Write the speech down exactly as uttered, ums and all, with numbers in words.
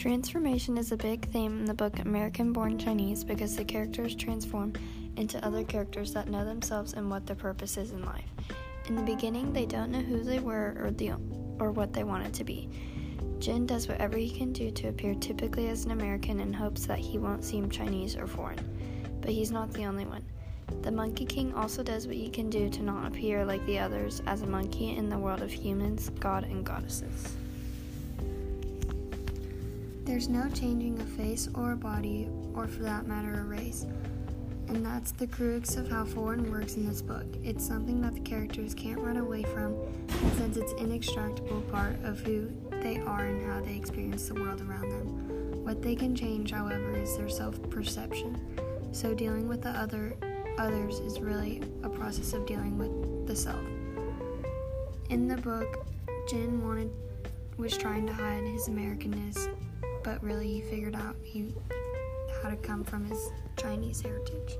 Transformation is a big theme in the book American-Born Chinese because the characters transform into other characters that know themselves and what their purpose is in life. In the beginning, they don't know who they were or the or what they wanted to be. Jin does whatever he can do to appear typically as an American in hopes that he won't seem Chinese or foreign. But he's not the only one. The Monkey King also does what he can do to not appear like the others as a monkey in the world of humans, god, and goddesses. There's no changing a face or a body, or for that matter a race. And that's the crux of how foreign works in this book. It's something that the characters can't run away from, and since it's an inextricable part of who they are and how they experience the world around them. What they can change, however, is their self-perception. So dealing with the other others is really a process of dealing with the self. In the book, Jin wanted was trying to hide his Americanness, but really he figured out he, how to come from his Chinese heritage.